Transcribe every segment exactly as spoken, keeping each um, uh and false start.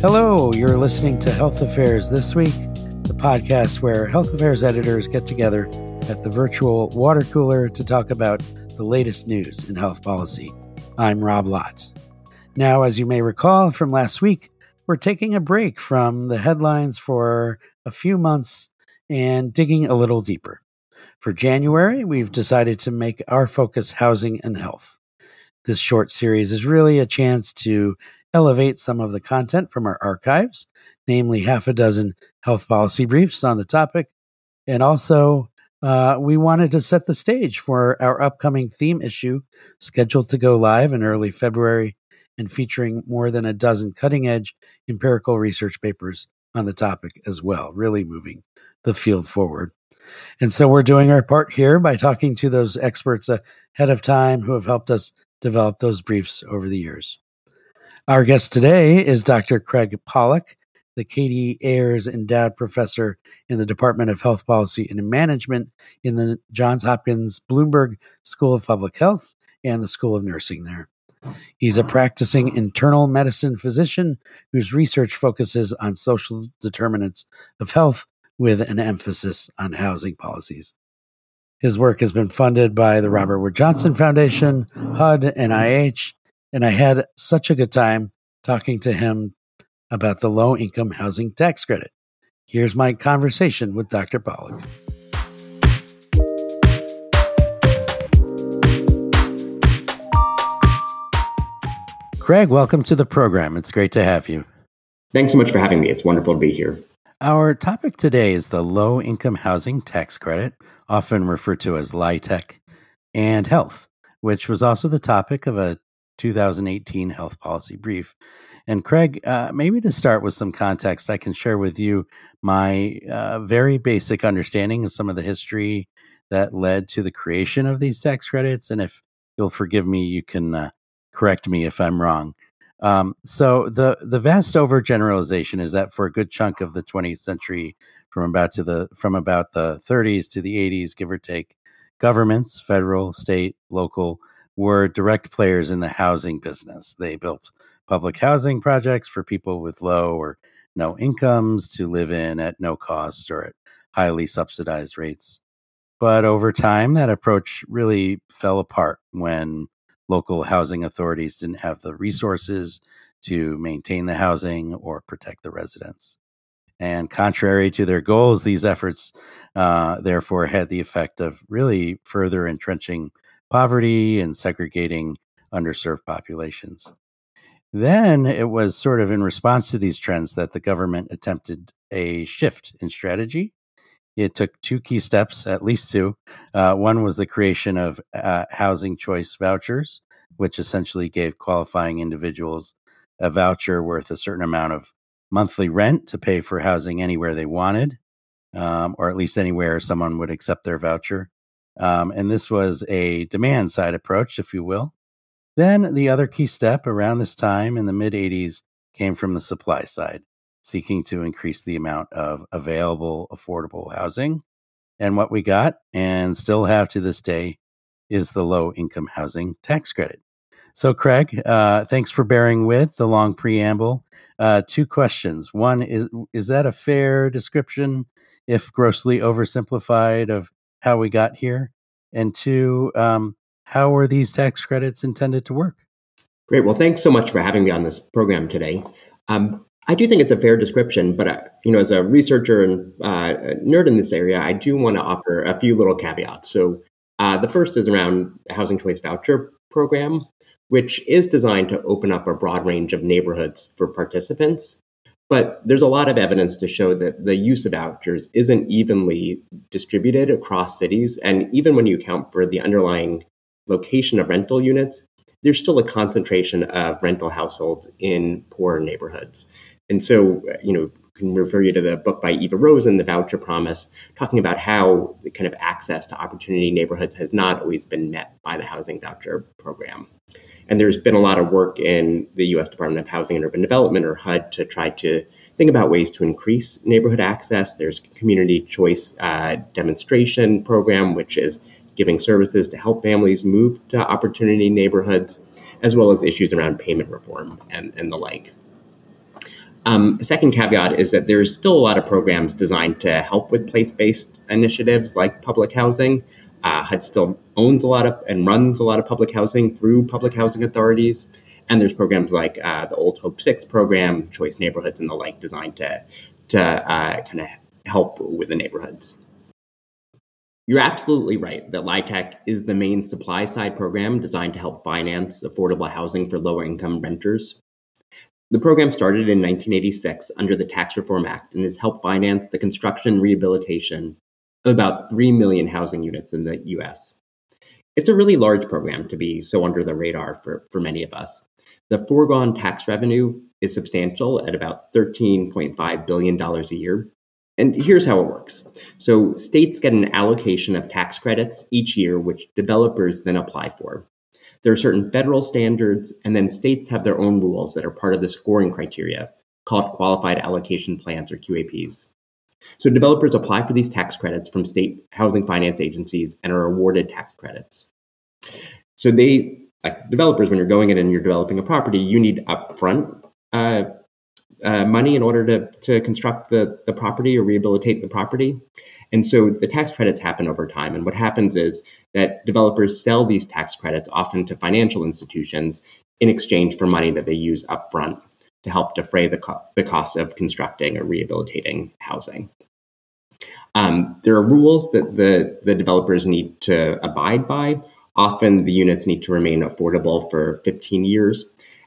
Hello, you're listening to Health Affairs This Week, the podcast where health affairs editors get together at the virtual water cooler to talk about the latest news in health policy. I'm Rob Lott. Now, as you may recall from last week, we're taking a break from the headlines for a few months and digging a little deeper. For January, we've decided to make our focus housing and health. This short series is really a chance to elevate some of the content from our archives, namely half a dozen health policy briefs on the topic. And also, uh, we wanted to set the stage for our upcoming theme issue, scheduled to go live in early February and featuring more than a dozen cutting-edge empirical research papers on the topic as well, really moving the field forward. And so we're doing our part here by talking to those experts ahead of time who have helped us develop those briefs over the years. Our guest today is Doctor Craig Pollack, the Katie Ayers Endowed Professor in the Department of Health Policy and Management in the Johns Hopkins Bloomberg School of Public Health and the School of Nursing there. He's a practicing internal medicine physician whose research focuses on social determinants of health with an emphasis on housing policies. His work has been funded by the Robert Wood Johnson Foundation, H U D, N I H, and I had such a good time talking to him about the Low-Income Housing Tax Credit. Here's my conversation with Doctor Pollack. Craig, welcome to the program. It's great to have you. Thanks so much for having me. It's wonderful to be here. Our topic today is the Low-Income Housing Tax Credit, often referred to as LIHTC, and health, which was also the topic of a two thousand eighteen health policy brief. And Craig, uh, maybe to start with some context, I can share with you my uh, very basic understanding of some of the history that led to the creation of these tax credits. And if you'll forgive me, you can uh, correct me if I'm wrong. Um, so the, the vast overgeneralization is that for a good chunk of the twentieth century, from about to the from about the thirties to the eighties, give or take, governments, federal, state, local, were direct players in the housing business. They built public housing projects for people with low or no incomes to live in at no cost or at highly subsidized rates. But over time, that approach really fell apart when local housing authorities didn't have the resources to maintain the housing or protect the residents. And contrary to their goals, these efforts, uh, therefore, had the effect of really further entrenching poverty and segregating underserved populations. Then it was sort of in response to these trends that the government attempted a shift in strategy. It took two key steps, at least two. Uh, one was the creation of uh, housing choice vouchers, which essentially gave qualifying individuals a voucher worth a certain amount of monthly rent to pay for housing anywhere they wanted, um, or at least anywhere someone would accept their voucher. Um, and this was a demand side approach, if you will. Then the other key step around this time in the mid eighties came from the supply side, seeking to increase the amount of available affordable housing. And what we got and still have to this day is the low income housing tax credit. So Craig, uh, thanks for bearing with the long preamble. Uh, two questions. One is, is that a fair description, if grossly oversimplified, of how we got here? And two, um, how are these tax credits intended to work? Great. Well, thanks so much for having me on this program today. Um, I do think it's a fair description, but uh, you know, as a researcher and uh, nerd in this area, I do want to offer a few little caveats. So uh, the first is around the Housing Choice Voucher Program, which is designed to open up a broad range of neighborhoods for participants. But there's a lot of evidence to show that the use of vouchers isn't evenly distributed across cities. And even when you account for the underlying location of rental units, there's still a concentration of rental households in poor neighborhoods. And so, you know, I can refer you to the book by Eva Rosen, The Voucher Promise, talking about how the kind of access to opportunity neighborhoods has not always been met by the housing voucher program. And there's been a lot of work in the U S Department of Housing and Urban Development, or H U D, to try to think about ways to increase neighborhood access. There's community choice uh, demonstration program, which is giving services to help families move to opportunity neighborhoods, as well as issues around payment reform and, and the like. Um, a second caveat is that there's still a lot of programs designed to help with place-based initiatives like public housing. Uh, H U D still owns a lot of and runs a lot of public housing through public housing authorities. And there's programs like uh, the old Hope Six program, Choice Neighborhoods, and the like designed to, to uh, kind of help with the neighborhoods. You're absolutely right that LIHTC is the main supply-side program designed to help finance affordable housing for lower-income renters. The program started in nineteen eighty-six under the Tax Reform Act and has helped finance the construction and rehabilitation of about three million housing units in the U S. It's a really large program to be so under the radar for, for many of us. The foregone tax revenue is substantial at about thirteen point five billion dollars a year. And here's how it works. So states get an allocation of tax credits each year, which developers then apply for. There are certain federal standards, and then states have their own rules that are part of the scoring criteria called qualified allocation plans, or Q A Ps. So developers apply for these tax credits from state housing finance agencies and are awarded tax credits. So they, like developers, when you're going in and you're developing a property, you need upfront uh, uh, money in order to, to construct the, the property or rehabilitate the property. And so the tax credits happen over time. And what happens is that developers sell these tax credits often to financial institutions in exchange for money that they use upfront to help defray the, co- the cost of constructing or rehabilitating housing. Um, there are rules that the, the developers need to abide by. Often the units need to remain affordable for fifteen years.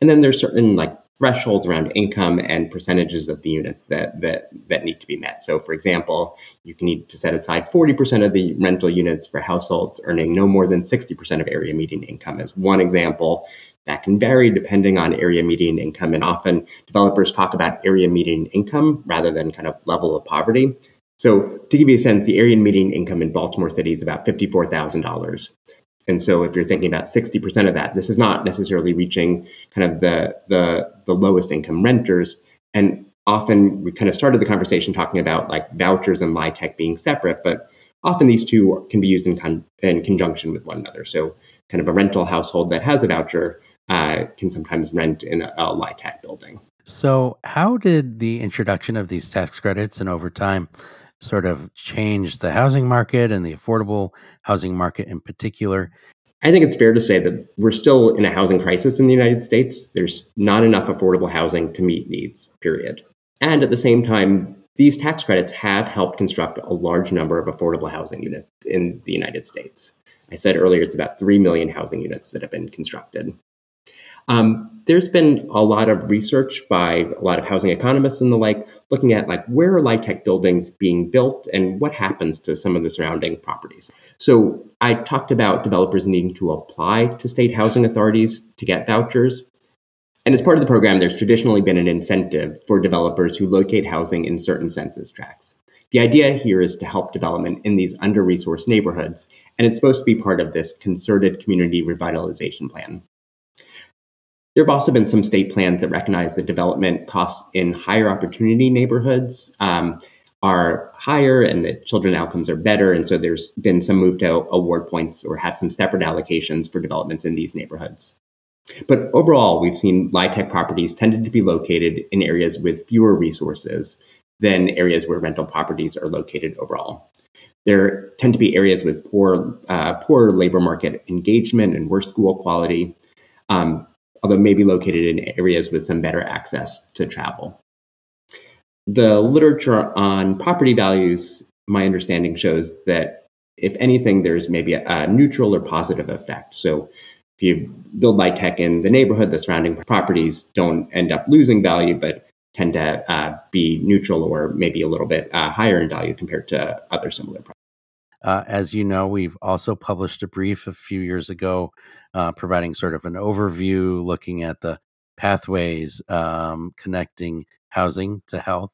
And then there's certain like thresholds around income and percentages of the units that, that that need to be met. So for example, you can need to set aside forty percent of the rental units for households earning no more than sixty percent of area median income as one example. That can vary depending on area median income, and often developers talk about area median income rather than kind of level of poverty. So to give you a sense, the area median income in Baltimore City is about fifty-four thousand dollars. And so if you're thinking about sixty percent of that, this is not necessarily reaching kind of the, the the lowest income renters. And often we kind of started the conversation talking about like vouchers and LIHTC being separate, but often these two can be used in con- in conjunction with one another. So kind of a rental household that has a voucher uh, can sometimes rent in a, a LIHTC building. So how did the introduction of these tax credits and over time sort of change the housing market and the affordable housing market in particular? I think it's fair to say that we're still in a housing crisis in the United States. There's not enough affordable housing to meet needs, period. And at the same time, these tax credits have helped construct a large number of affordable housing units in the United States. I said earlier, it's about three million housing units that have been constructed. Um, there's been a lot of research by a lot of housing economists and the like, looking at like where are LIHTC buildings being built and what happens to some of the surrounding properties. So I talked about developers needing to apply to state housing authorities to get vouchers. And as part of the program, there's traditionally been an incentive for developers who locate housing in certain census tracts. The idea here is to help development in these under-resourced neighborhoods, and it's supposed to be part of this concerted community revitalization plan. There have also been some state plans that recognize that development costs in higher opportunity neighborhoods um, are higher and that children outcomes are better. And so there's been some move to award points or have some separate allocations for developments in these neighborhoods. But overall, we've seen LIHTC properties tended to be located in areas with fewer resources than areas where rental properties are located overall. There tend to be areas with poor, uh, poor labor market engagement and worse school quality. Um, although maybe located in areas with some better access to travel. The literature on property values, my understanding shows that if anything, there's maybe a, a neutral or positive effect. So if you build LIHTC in the neighborhood, the surrounding properties don't end up losing value, but tend to uh, be neutral or maybe a little bit uh, higher in value compared to other similar properties. Uh, as you know, we've also published a brief a few years ago, uh, providing sort of an overview, looking at the pathways um, connecting housing to health.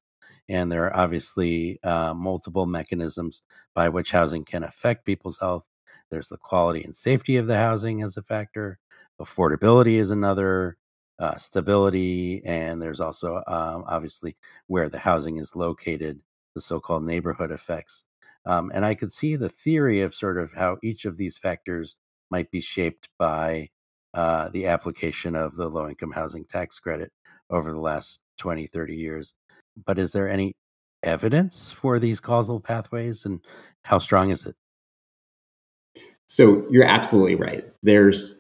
And there are obviously uh, multiple mechanisms by which housing can affect people's health. There's the quality and safety of the housing as a factor. Affordability is another, uh, stability. And there's also um, obviously where the housing is located, the so-called neighborhood effects. Um, and I could see the theory of sort of how each of these factors might be shaped by uh, the application of the low-income housing tax credit over the last twenty, thirty years. But is there any evidence for these causal pathways, and how strong is it? So you're absolutely right. There's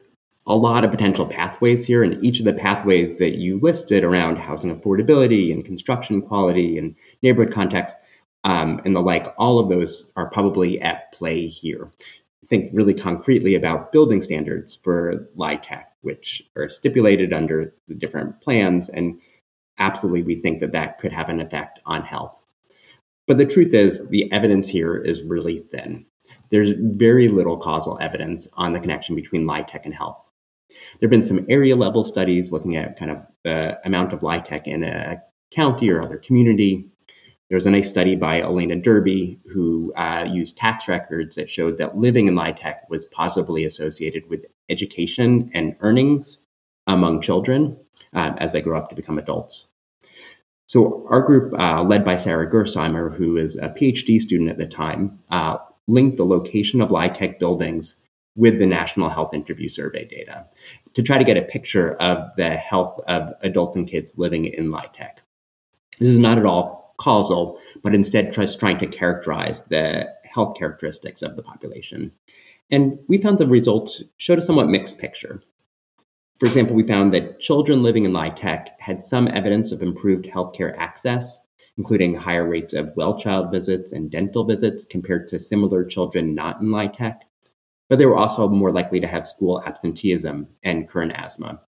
a lot of potential pathways here, and each of the pathways that you listed around housing affordability and construction quality and neighborhood context um, and the like, all of those are probably at play here. Think really concretely about building standards for L I H T C, which are stipulated under the different plans, and absolutely we think that that could have an effect on health. But the truth is, the evidence here is really thin. There's very little causal evidence on the connection between L I H T C and health. There have been some area level studies looking at kind of the amount of L I H T C in a county or other community. There was a nice study by Elena Derby who uh, used tax records that showed that living in L I H T C was positively associated with education and earnings among children uh, as they grow up to become adults. So our group, uh, led by Sarah Gersheimer, who is a PhD student at the time, uh, linked the location of L I H T C buildings with the National Health Interview Survey data to try to get a picture of the health of adults and kids living in L I H T C. This is not at all causal, but instead just trying to characterize the health characteristics of the population. And we found the results showed a somewhat mixed picture. For example, we found that children living in L I H T C had some evidence of improved healthcare access, including higher rates of well child visits and dental visits compared to similar children not in L I H T C, but they were also more likely to have school absenteeism and current asthma.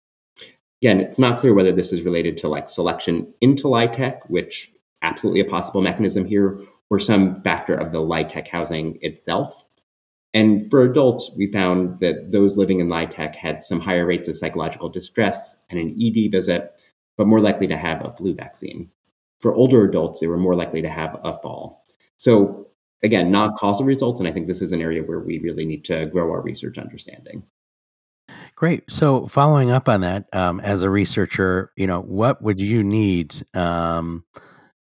Again, it's not clear whether this is related to like selection into L I H T C, which absolutely a possible mechanism here, or some factor of the L I H T C housing itself. And for adults, we found that those living in L I H T C had some higher rates of psychological distress and an E D visit, but more likely to have a flu vaccine. For older adults, they were more likely to have a fall. So again, not causal results, and I think this is an area where we really need to grow our research understanding. Great. So following up on that, um, as a researcher, you know, what would you need um,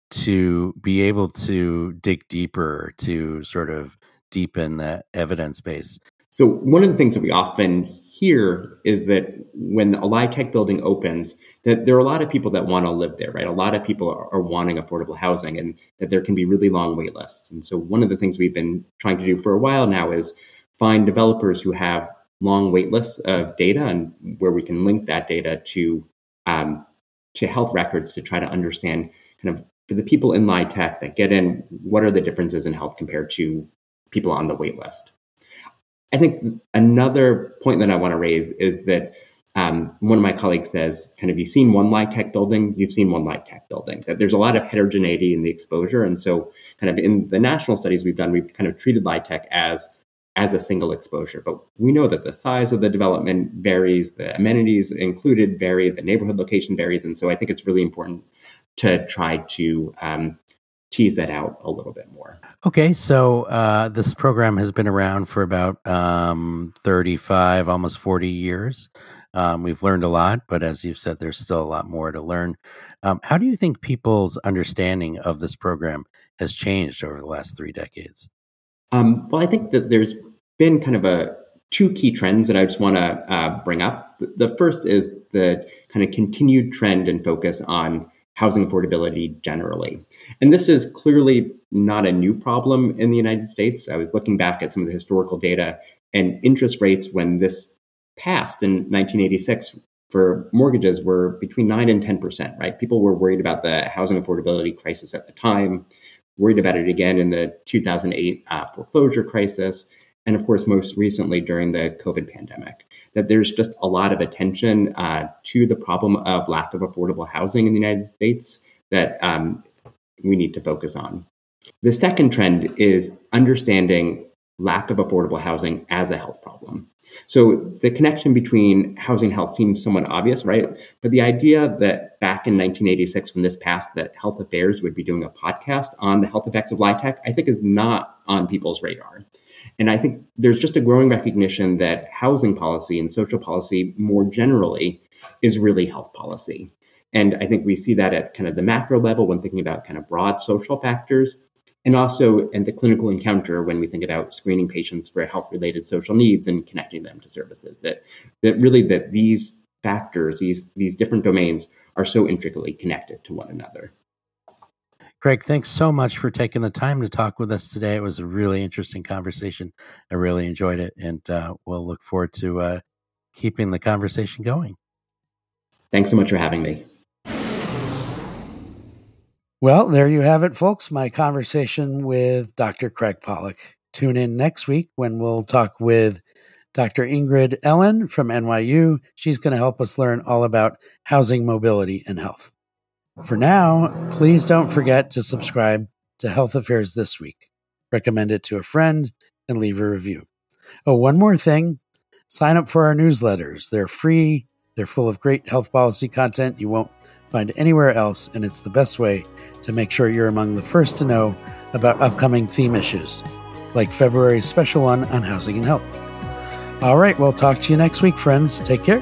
to be able to dig deeper to sort of deepen the evidence base? So one of the things that we often hear is that when a L I H T C building opens, that there are a lot of people that want to live there, right? A lot of people are, are wanting affordable housing, and that there can be really long wait lists. And so one of the things we've been trying to do for a while now is find developers who have long wait lists of data, and where we can link that data to um, to health records to try to understand kind of for the people in L I H T C that get in, what are the differences in health compared to people on the wait list. I think another point that I want to raise is that um, one of my colleagues says, kind of, you've seen one L I H T C building, you've seen one L I H T C building, that there's a lot of heterogeneity in the exposure. And so kind of in the national studies we've done, we've kind of treated L I H T C as, as a single exposure. But we know that the size of the development varies, the amenities included vary, the neighborhood location varies. And so I think it's really important to try to um, tease that out a little bit more. Okay, so uh, this program has been around for about um, thirty-five, almost forty years. Um, we've learned a lot, but as you've said, there's still a lot more to learn. Um, how do you think people's understanding of this program has changed over the last three decades? Um, well, I think that there's been kind of a two key trends that I just want to uh, bring up. The first is the kind of continued trend and focus on housing affordability generally. And this is clearly not a new problem in the United States. I was looking back at some of the historical data, and interest rates when this passed in nineteen eighty-six for mortgages were between nine and ten percent, right? People were worried about the housing affordability crisis at the time, worried about it again in the two thousand eight uh, foreclosure crisis, and of course, most recently during the COVID pandemic. That there's just a lot of attention uh, to the problem of lack of affordable housing in the United States that um, we need to focus on. The second trend is understanding lack of affordable housing as a health problem. So the connection between housing and health seems somewhat obvious, right? But the idea that back in nineteen eighty-six, when this passed, that Health Affairs would be doing a podcast on the health effects of L I H T C, I think is not on people's radar. And I think there's just a growing recognition that housing policy and social policy more generally is really health policy. And I think we see that at kind of the macro level when thinking about kind of broad social factors, and also at the clinical encounter when we think about screening patients for health-related social needs and connecting them to services, that that really that these factors, these these different domains are so intricately connected to one another. Craig, thanks so much for taking the time to talk with us today. It was a really interesting conversation. I really enjoyed it, and uh, we'll look forward to uh, keeping the conversation going. Thanks so much for having me. Well, there you have it, folks, my conversation with Doctor Craig Pollack. Tune in next week when we'll talk with Doctor Ingrid Ellen from N Y U. She's going to help us learn all about housing, mobility, and health. For now, please don't forget to subscribe to Health Affairs This Week. Recommend it to a friend and leave a review. Oh, one more thing. Sign up for our newsletters. They're free. They're full of great health policy content you won't find anywhere else, and it's the best way to make sure you're among the first to know about upcoming theme issues, like February's special one on housing and health. All right, we'll talk to you next week, friends. Take care.